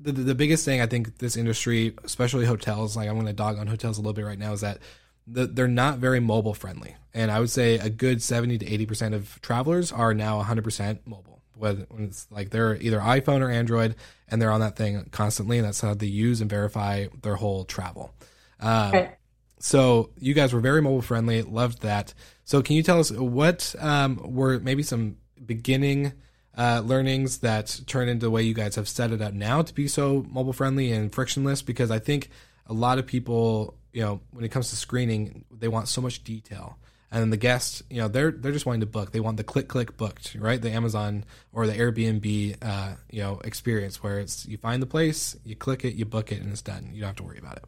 The biggest thing I think this industry, especially hotels, like I'm going to dog on hotels a little bit right now, is that they're not very mobile friendly. And I would say a good 70 to 80% of travelers are now 100% mobile. when it's like they're either iPhone or Android and they're on that thing constantly. And that's how they use and verify their whole travel. Okay. So you guys were very mobile friendly. Loved that. So can you tell us what were maybe some beginning learnings that turn into the way you guys have set it up now to be so mobile friendly and frictionless? Because I think a lot of people, you know, when it comes to screening, they want so much detail. And the guests, you know, they're just wanting to book. They want the click booked, right? The Amazon or the Airbnb, you know, experience where it's you find the place, you click it, you book it, and it's done. You don't have to worry about it.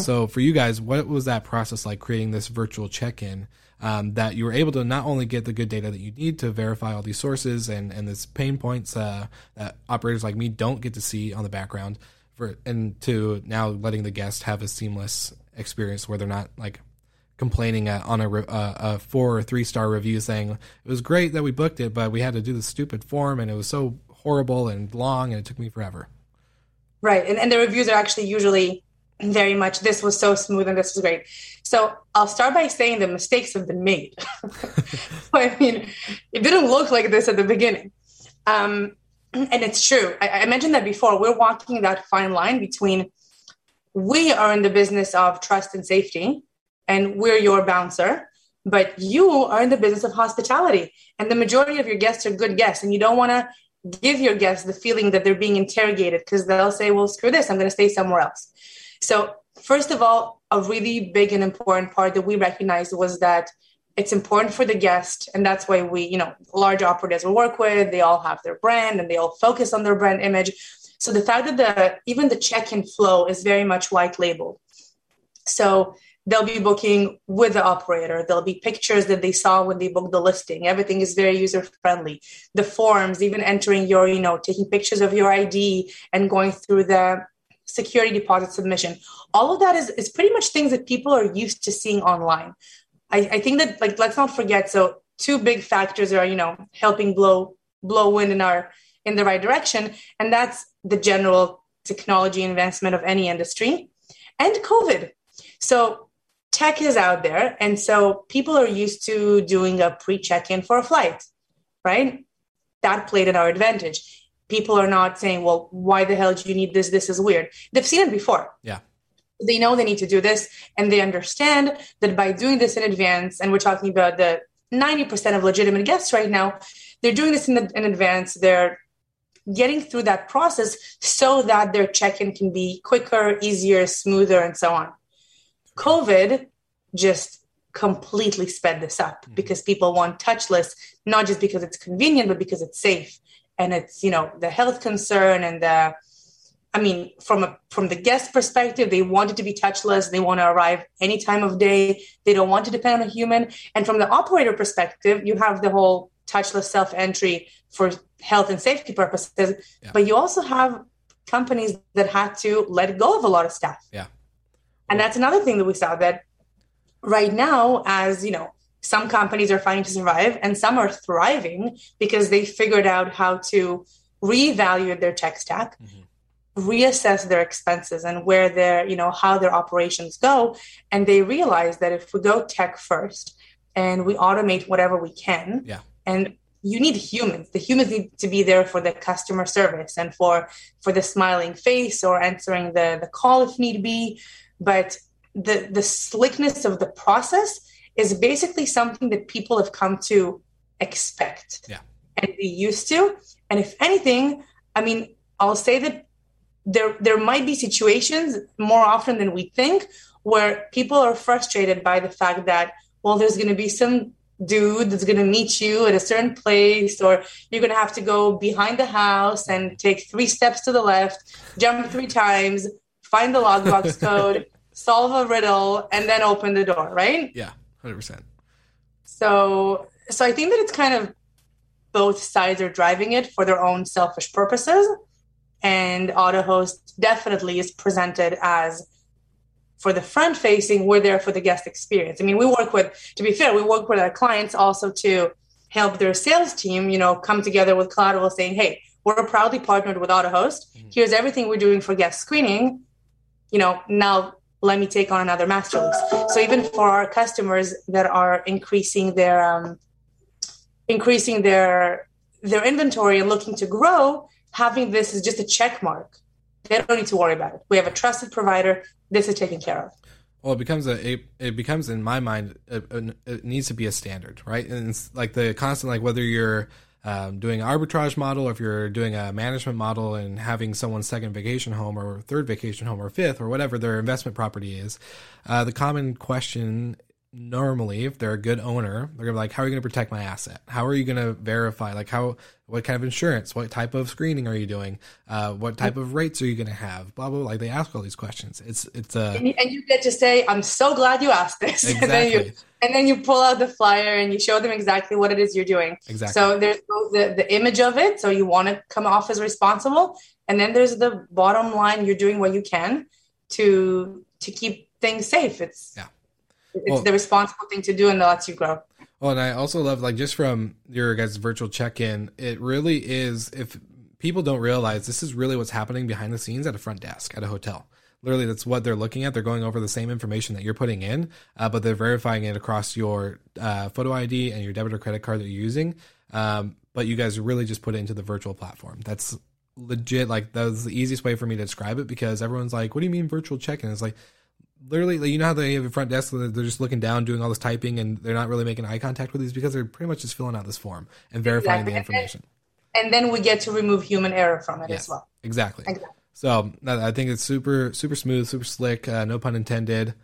So for you guys, what was that process like creating this virtual check-in that you were able to not only get the good data that you need to verify all these sources and these pain points that operators like me don't get to see on the background, and to now letting the guest have a seamless experience where they're not like complaining on a 4 or 3 star review saying it was great that we booked it, but we had to do this stupid form and it was so horrible and long and it took me forever. Right. And the reviews are actually usually very much, this was so smooth and this was great. So I'll start by saying the mistakes have been made. I mean, it didn't look like this at the beginning. And it's true. I mentioned that before. We're walking that fine line between we are in the business of trust and safety, and we're your bouncer, but you are in the business of hospitality. And the majority of your guests are good guests, and you don't want to give your guests the feeling that they're being interrogated because they'll say, well, screw this, I'm going to stay somewhere else. So first of all, a really big and important part that we recognized was that it's important for the guest. And that's why we, you know, large operators we work with, they all have their brand and they all focus on their brand image. So the fact that even the check-in flow is very much white labeled. So they'll be booking with the operator. There'll be pictures that they saw when they booked the listing. Everything is very user-friendly. The forms, even entering your, you know, taking pictures of your ID and going through the security deposit submission. All of that is pretty much things that people are used to seeing online. I think that, like, let's not forget. So two big factors are, you know, helping blow wind in the right direction. And that's the general technology investment of any industry and COVID. So tech is out there, and so people are used to doing a pre-check-in for a flight, right? That played in our advantage. People are not saying, well, why the hell do you need this? This is weird. They've seen it before. Yeah. They know they need to do this, and they understand that by doing this in advance, and we're talking about the 90% of legitimate guests right now, they're doing this in advance. They're getting through that process so that their check-in can be quicker, easier, smoother, and so on. COVID just completely sped this up because people want touchless, not just because it's convenient, but because it's safe. And it's, you know, the health concern and from the guest perspective, they want it to be touchless. They want to arrive any time of day. They don't want to depend on a human. And from the operator perspective, you have the whole touchless self-entry for health and safety purposes, yeah. But you also have companies that had to let go of a lot of staff. Yeah. And that's another thing that we saw, that right now, as you know, some companies are fighting to survive and some are thriving because they figured out how to reevaluate their tech stack, reassess their expenses and where their, you know, how their operations go. And they realize that if we go tech first and we automate whatever we can, yeah. And you need humans. The humans need to be there for the customer service and for the smiling face or answering the call if need be. But the slickness of the process is basically something that people have come to expect and be used to. And if anything, I mean, I'll say that there might be situations more often than we think where people are frustrated by the fact that, well, there's going to be some dude that's going to meet you at a certain place, or you're going to have to go behind the house and take 3 steps to the left, jump 3 times, find the logbox code, solve a riddle, and then open the door, right? Yeah, 100%. So I think that it's kind of both sides are driving it for their own selfish purposes. And AutoHost definitely is presented as, for the front-facing, we're there for the guest experience. I mean, to be fair, we work with our clients also to help their sales team, you know, come together with collateral saying, hey, we're proudly partnered with AutoHost. Here's everything we're doing for guest screening. You know, now let me take on another master list. So even for our customers that are increasing their their inventory and looking to grow, having this is just a check mark. They don't need to worry about it. We have a trusted provider. This is taken care of. Well, it becomes it becomes in my mind, it needs to be a standard, right? And it's like the constant, like whether you're doing an arbitrage model, or if you're doing a management model and having someone's second vacation home or third vacation home or fifth or whatever their investment property is, the common question normally, if they're a good owner, they're gonna be like, how are you going to protect my asset? How are you going to verify? Like what kind of insurance, what type of screening are you doing? What type of rates are you going to have? Blah, blah, blah. Like they ask all these questions. And you get to say, I'm so glad you asked this. Exactly. And then you pull out the flyer and you show them exactly what it is you're doing. Exactly. So there's the image of it. So you want to come off as responsible. And then there's the bottom line. You're doing what you can to keep things safe. It's the responsible thing to do, and that lets you grow. Well, and I also love, like, just from your guys' virtual check-in, it really is, if people don't realize, this is really what's happening behind the scenes at a front desk, at a hotel. Literally, that's what they're looking at. They're going over the same information that you're putting in, but they're verifying it across your photo ID and your debit or credit card that you're using. But you guys really just put it into the virtual platform. That's legit. Like, that was the easiest way for me to describe it, because everyone's like, what do you mean virtual check-in? It's like, literally, you know how they have a front desk, they're just looking down, doing all this typing, and they're not really making eye contact with these because they're pretty much just filling out this form and verifying the information. And then we get to remove human error from it as well. Exactly. So I think it's super, super smooth, super slick, no pun intended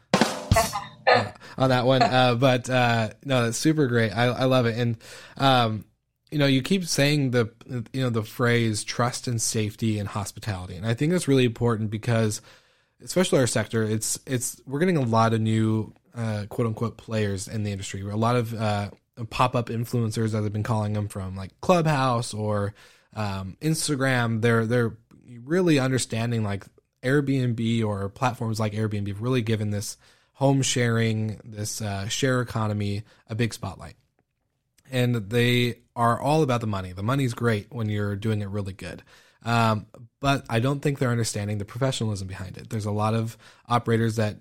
on that one. But no, that's super great. I love it. And, you know, you keep saying the phrase trust and safety and hospitality. And I think that's really important because especially our sector, we're getting a lot of new quote unquote players in the industry. A lot of pop-up influencers, as I've been calling them, from like Clubhouse or Instagram. They're really understanding, like, Airbnb or platforms like Airbnb have really given this home sharing, this share economy a big spotlight. And they are all about the money. The money's great when you're doing it really good. But I don't think they're understanding the professionalism behind it. There's a lot of operators that,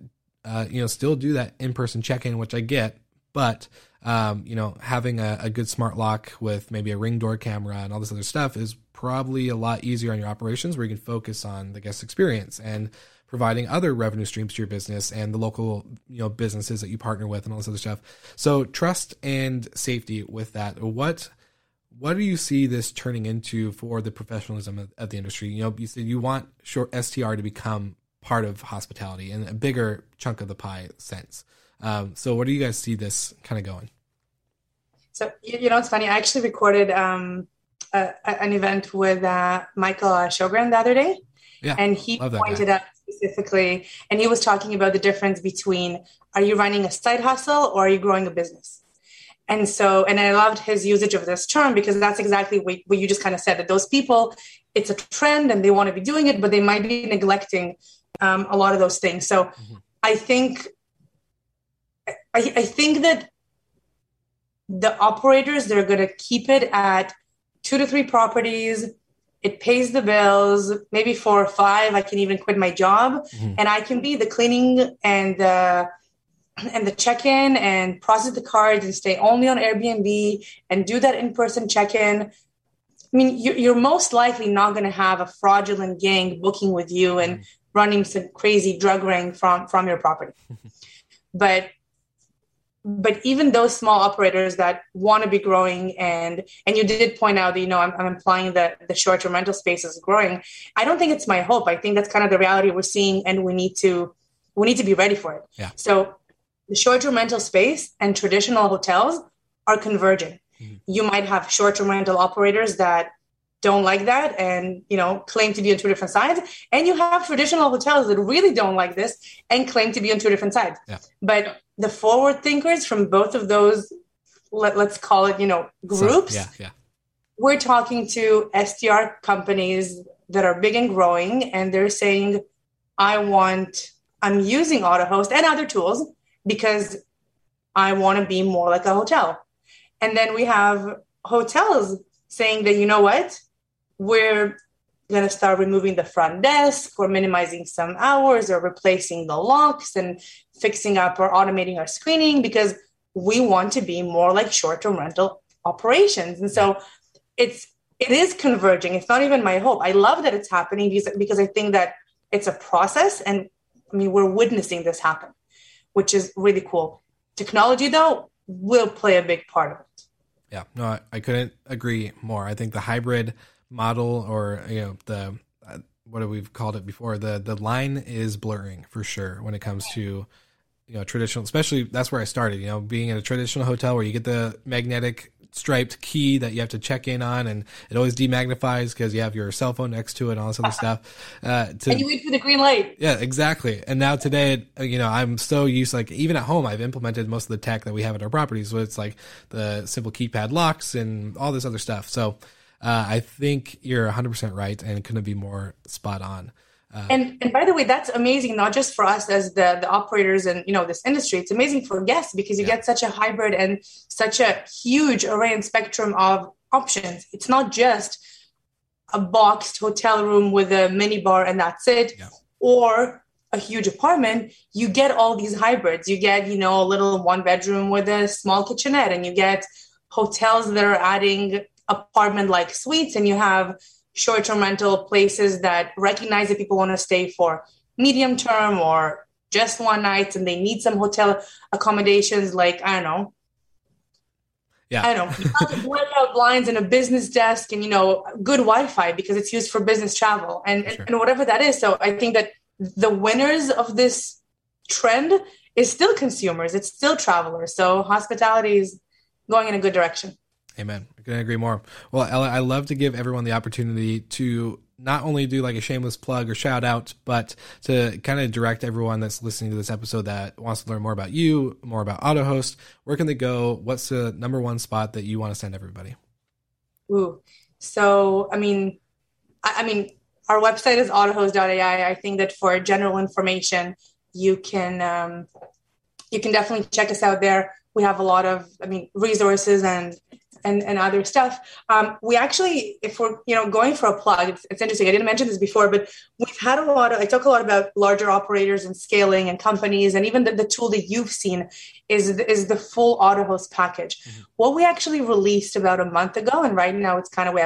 still do that in-person check-in, which I get, but, having a good smart lock with maybe a Ring door camera and all this other stuff is probably a lot easier on your operations, where you can focus on the guest experience and providing other revenue streams to your business and the local, businesses that you partner with and all this other stuff. So trust and safety with that. What do you see this turning into for the professionalism of the industry? You said you want STR to become part of hospitality and a bigger chunk of the pie sense. So what do you guys see this kind of going? So, it's funny. I actually recorded an event with Michael Shogren the other day. Yeah, and he pointed out specifically, and he was talking about the difference between, are you running a side hustle or are you growing a business? And so, and I loved his usage of this term, because that's exactly what you just kind of said, that those people, it's a trend and they want to be doing it, but they might be neglecting a lot of those things. So mm-hmm. I think that the operators, they're going to keep it at 2 to 3 properties. It pays the bills, maybe 4 or 5. I can even quit my job and I can be the cleaning and the check-in and process the cards and stay only on Airbnb and do that in-person check-in. I mean, you're most likely not going to have a fraudulent gang booking with you and running some crazy drug ring from your property. But even those small operators that want to be growing, and you did point out that, I'm implying that the short-term rental space is growing. I don't think it's my hope. I think that's kind of the reality we're seeing, and we need to be ready for it. Yeah. So the short-term rental space and traditional hotels are converging. Mm-hmm. You might have short-term rental operators that don't like that and, claim to be on 2 different sides. And you have traditional hotels that really don't like this and claim to be on 2 different sides. Yeah. But the forward thinkers from both of those, let's call it, groups, we're talking to STR companies that are big and growing. And they're saying, I'm using AutoHost and other tools, because I want to be more like a hotel. And then we have hotels saying that, we're going to start removing the front desk or minimizing some hours or replacing the locks and fixing up or automating our screening, because we want to be more like short-term rental operations. And so it is converging. It's not even my hope. I love that it's happening because I think that it's a process, and I mean, we're witnessing this happen, which is really cool. Technology, though, will play a big part of it. Yeah, no, I couldn't agree more. I think the hybrid model, or the what we've called it before, the line is blurring for sure when it comes to traditional. Especially that's where I started. Being in a traditional hotel where you get the magnetic striped key that you have to check in on, and it always demagnifies because you have your cell phone next to it and all this other stuff. And you wait for the green light. Yeah, exactly. And now today, I'm so used, like even at home, I've implemented most of the tech that we have at our properties. So it's like the simple keypad locks and all this other stuff. So I think you're 100% right and couldn't be more spot on. And by the way, that's amazing, not just for us as the operators and, this industry. It's amazing for guests because you get such a hybrid and such a huge array and spectrum of options. It's not just a boxed hotel room with a mini bar and that's it, or a huge apartment. You get all these hybrids. You get, a little one bedroom with a small kitchenette, and you get hotels that are adding apartment-like suites, and you have short-term rental places that recognize that people want to stay for medium term or just one night, and they need some hotel accommodations, like, blackout blinds and a business desk and, good Wi-Fi because it's used for business travel and whatever that is. So I think that the winners of this trend is still consumers. It's still travelers. So hospitality is going in a good direction. Amen. I couldn't agree more. Well, Ella, I love to give everyone the opportunity to not only do like a shameless plug or shout out, but to kind of direct everyone that's listening to this episode that wants to learn more about you, more about AutoHost. Where can they go? What's the number one spot that you want to send everybody? Ooh. So, I mean, our website is autohost.ai. I think that for general information, you can definitely check us out there. We have a lot of, resources and other stuff. We actually, if we're, going for a plug, it's interesting. I didn't mention this before, but we've had I talk a lot about larger operators and scaling and companies, and even the tool that you've seen is the full AutoHost package. Mm-hmm. What we actually released about a month ago, and right now it's kind of,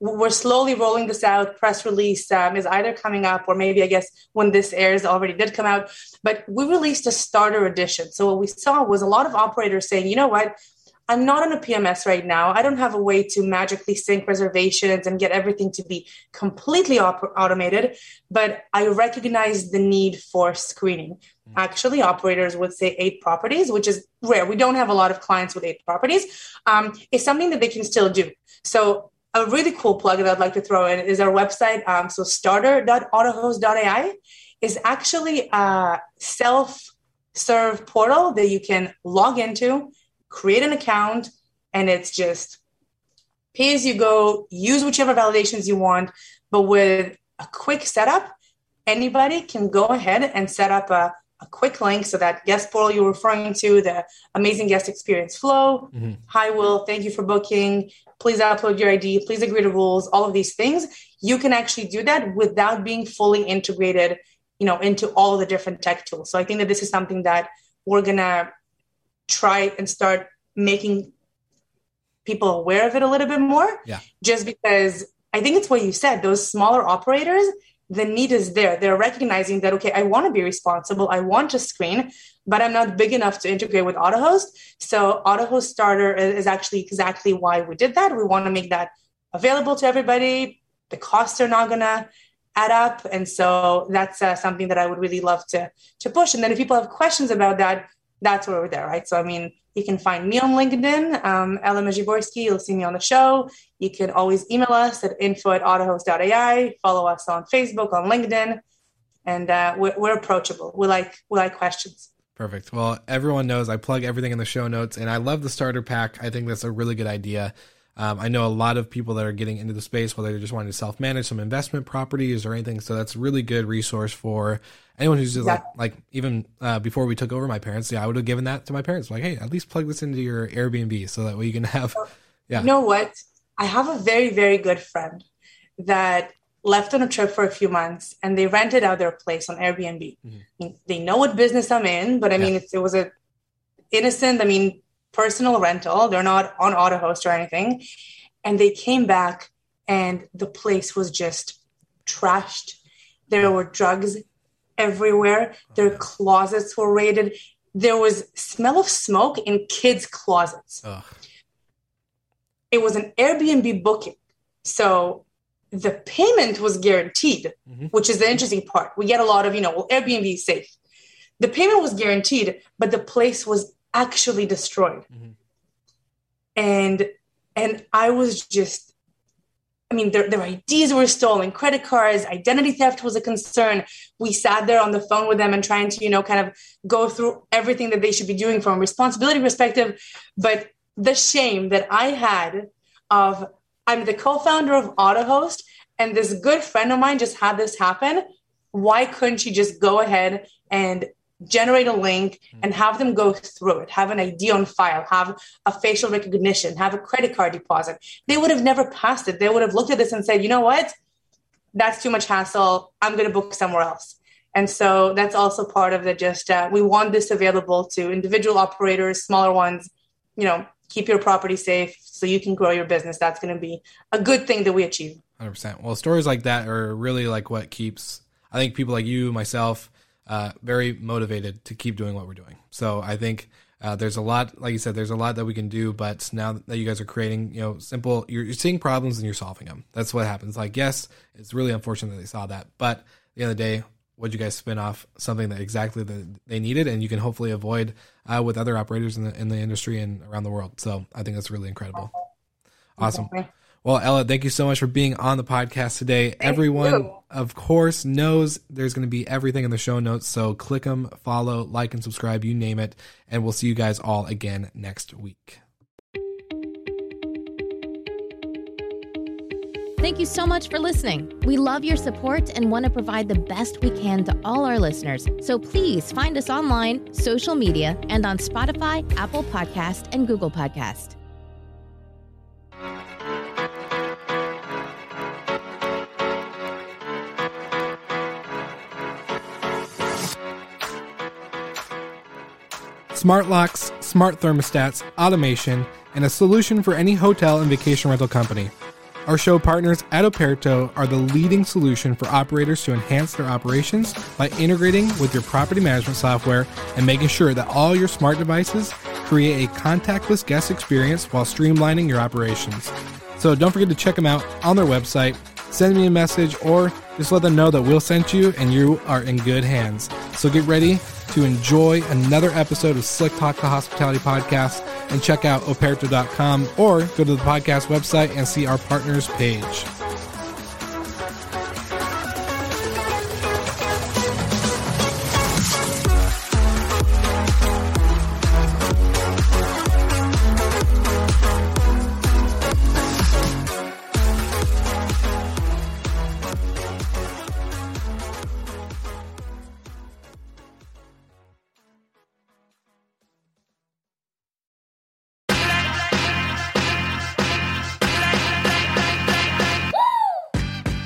we're slowly rolling this out. Press release is either coming up, or maybe I guess when this airs already did come out, but we released a starter edition. So what we saw was a lot of operators saying, you know what? I'm not on a PMS right now. I don't have a way to magically sync reservations and get everything to be completely automated, but I recognize the need for screening. Mm-hmm. Actually, operators would say 8 properties, which is rare. We don't have a lot of clients with 8 properties. It's something that they can still do. So a really cool plug that I'd like to throw in is our website. So starter.autohost.ai is actually a self-serve portal that you can log into, create an account, and it's just pay as you go, use whichever validations you want. But with a quick setup, anybody can go ahead and set up a quick link. So that guest portal you're referring to, the amazing guest experience flow. Mm-hmm. Hi, Will, thank you for booking. Please upload your ID. Please agree to rules. All of these things. You can actually do that without being fully integrated, into all the different tech tools. So I think that this is something that we're going to try and start making people aware of it a little bit more. Yeah. Just because I think it's what you said, those smaller operators, the need is there. They're recognizing that, okay, I want to be responsible. I want to screen, but I'm not big enough to integrate with AutoHost. So AutoHost Starter is actually exactly why we did that. We want to make that available to everybody. The costs are not going to add up. And so that's something that I would really love to push. And then if people have questions about that, that's where we're there, right? So, you can find me on LinkedIn, Ella Majiborski. You'll see me on the show. You can always email us at info@autohost.ai. Follow us on Facebook, on LinkedIn, and we're approachable. We like questions. Perfect. Well, everyone knows I plug everything in the show notes, and I love the starter pack. I think that's a really good idea. I know a lot of people that are getting into the space, whether they're just wanting to self-manage some investment properties or anything. So that's a really good resource for anyone who's just even before we took over my parents, I would have given that to my parents. Like, hey, at least plug this into your Airbnb so that way you can have, You know what? I have a very, very good friend that left on a trip for a few months and they rented out their place on Airbnb. Mm-hmm. They know what business I'm in, but it was a innocent, personal rental. They're not on AutoHost or anything. And they came back and the place was just trashed. There were drugs everywhere. Their closets were raided. There was smell of smoke in kids' closets. Ugh. It was an Airbnb booking. So the payment was guaranteed, which is the interesting part. We get a lot of, well, Airbnb is safe. The payment was guaranteed, but the place was actually destroyed. Mm-hmm. And I was just, their IDs were stolen, credit cards, identity theft was a concern. We sat there on the phone with them and trying to, kind of go through everything that they should be doing from a responsibility perspective. But the shame that I had of, I'm the co-founder of AutoHost, and this good friend of mine just had this happen. Why couldn't she just go ahead and generate a link and have them go through it, have an ID on file, have a facial recognition, have a credit card deposit? They would have never passed it. They would have looked at this and said, you know what? That's too much hassle. I'm going to book somewhere else. And so that's also part of the we want this available to individual operators, smaller ones, keep your property safe so you can grow your business. That's going to be a good thing that we achieve. 100%. Well, stories like that are really like what keeps, I think, people like you, myself, very motivated to keep doing what we're doing. So I think there's a lot, like you said, there's a lot that we can do, but now that you guys are creating, simple, you're seeing problems and you're solving them. That's what happens. Like, yes, it's really unfortunate that they saw that, but at the end of the day, what you guys spin off something that exactly they needed, and you can hopefully avoid with other operators in the industry and around the world. So I think that's really incredible. Awesome. Okay. Well, Ella, thank you so much for being on the podcast today. Everyone, of course, knows there's going to be everything in the show notes. So click them, follow, like, and subscribe, you name it. And we'll see you guys all again next week. Thank you so much for listening. We love your support and want to provide the best we can to all our listeners. So please find us online, social media, and on Spotify, Apple Podcast, and Google Podcast. Smart locks, smart thermostats, automation, and a solution for any hotel and vacation rental company. Our show partners at Operto are the leading solution for operators to enhance their operations by integrating with your property management software and making sure that all your smart devices create a contactless guest experience while streamlining your operations. So don't forget to check them out on their website. Send me a message or just let them know that we'll send you and you are in good hands. So get ready to enjoy another episode of Slick Talk, the Hospitality Podcast, and check out operto.com or go to the podcast website and see our partners page.